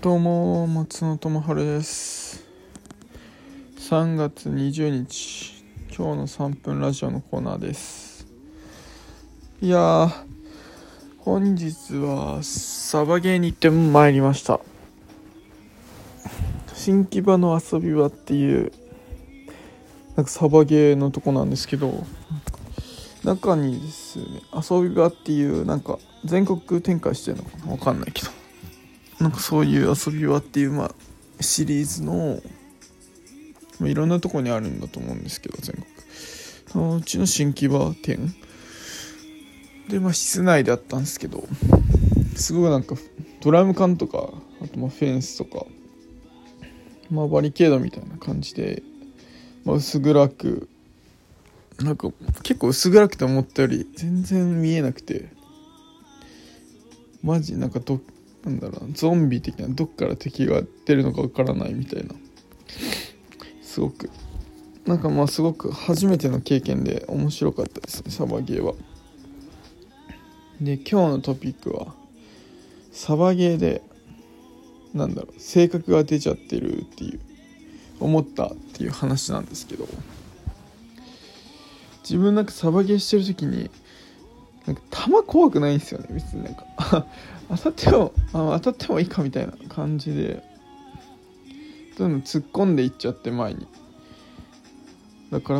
どうも松野智春です。3月20日今日の3分ラジオのコーナーです。いやー、本日はサバゲーに行ってまいりました。新木場の遊び場っていうなんかサバゲーのとこなんですけど、中にですね、遊び場っていうなんか全国展開してるのかな、わかんないけど、なんかそういう遊び場っていう、シリーズの、いろんなとこにあるんだと思うんですけど、全国うちの新木場店で、室内だったんですけど、すごいなんかドラム缶とか、あとフェンスとか、バリケードみたいな感じで、薄暗く、なんか結構薄暗くて思ったより全然見えなくて、マジなんかゾンビ的な、どっから敵が出るのかわからないみたいな、すごくなんかすごく初めての経験で面白かったですね、サバゲーは。で、今日のトピックはサバゲーで性格が出ちゃってるっていう思ったっていう話なんですけど、自分なんかサバゲーしてる時になんか弾怖くないんですよね、別になんか当たってもいいかみたいな感じでどんどん突っ込んでいっちゃって、前に。だか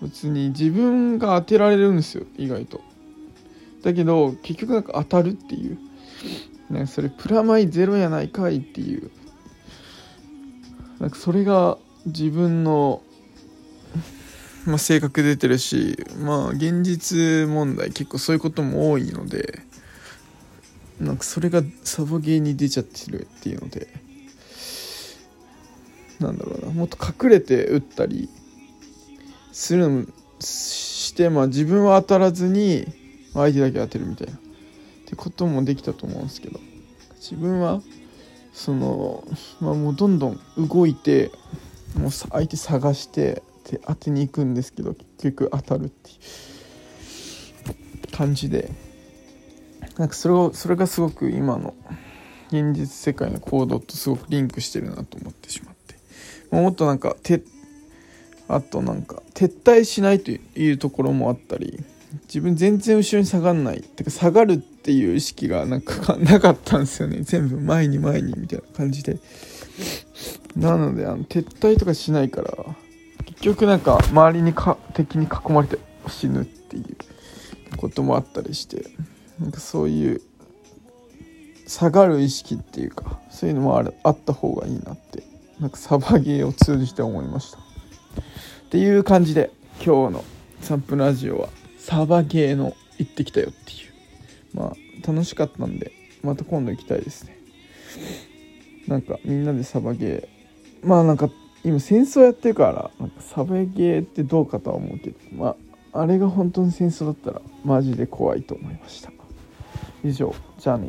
ら別に自分が当てられるんですよ、意外と。だけど結局なんか当たるっていう、なんかそれプラマイゼロやないかいっていう、なんかそれが自分の性格出てるし、現実問題結構そういうことも多いので、なんかそれがサバゲーに出ちゃってるっていうので、もっと隠れて打ったりするのして、自分は当たらずに相手だけ当てるみたいなってこともできたと思うんですけど、自分はもうどんどん動いて、もう相手探して当てに行くんですけど、結局当たるっていう感じで、なんかそれがすごく今の現実世界の行動とすごくリンクしてるなと思ってしまって、もっとなんか撤退しないというところもあったり、自分全然後ろに下がんないってか、下がるっていう意識がなんかなかったんですよね、全部前にみたいな感じで。なので撤退とかしないから、結局なんか周りに敵に囲まれて死ぬっていうこともあったりして、なんかそういう下がる意識っていうか、そういうのもあった方がいいなって、なんかサバゲーを通じて思いましたっていう感じで、今日の3分ラジオはサバゲーの行ってきたよっていう、楽しかったんで、また今度行きたいですね。なんかみんなでサバゲー、なんか今戦争やってるから、なんかサバゲーってどうかとは思うけど、あれが本当に戦争だったらマジで怖いと思いました。以上、じゃあね。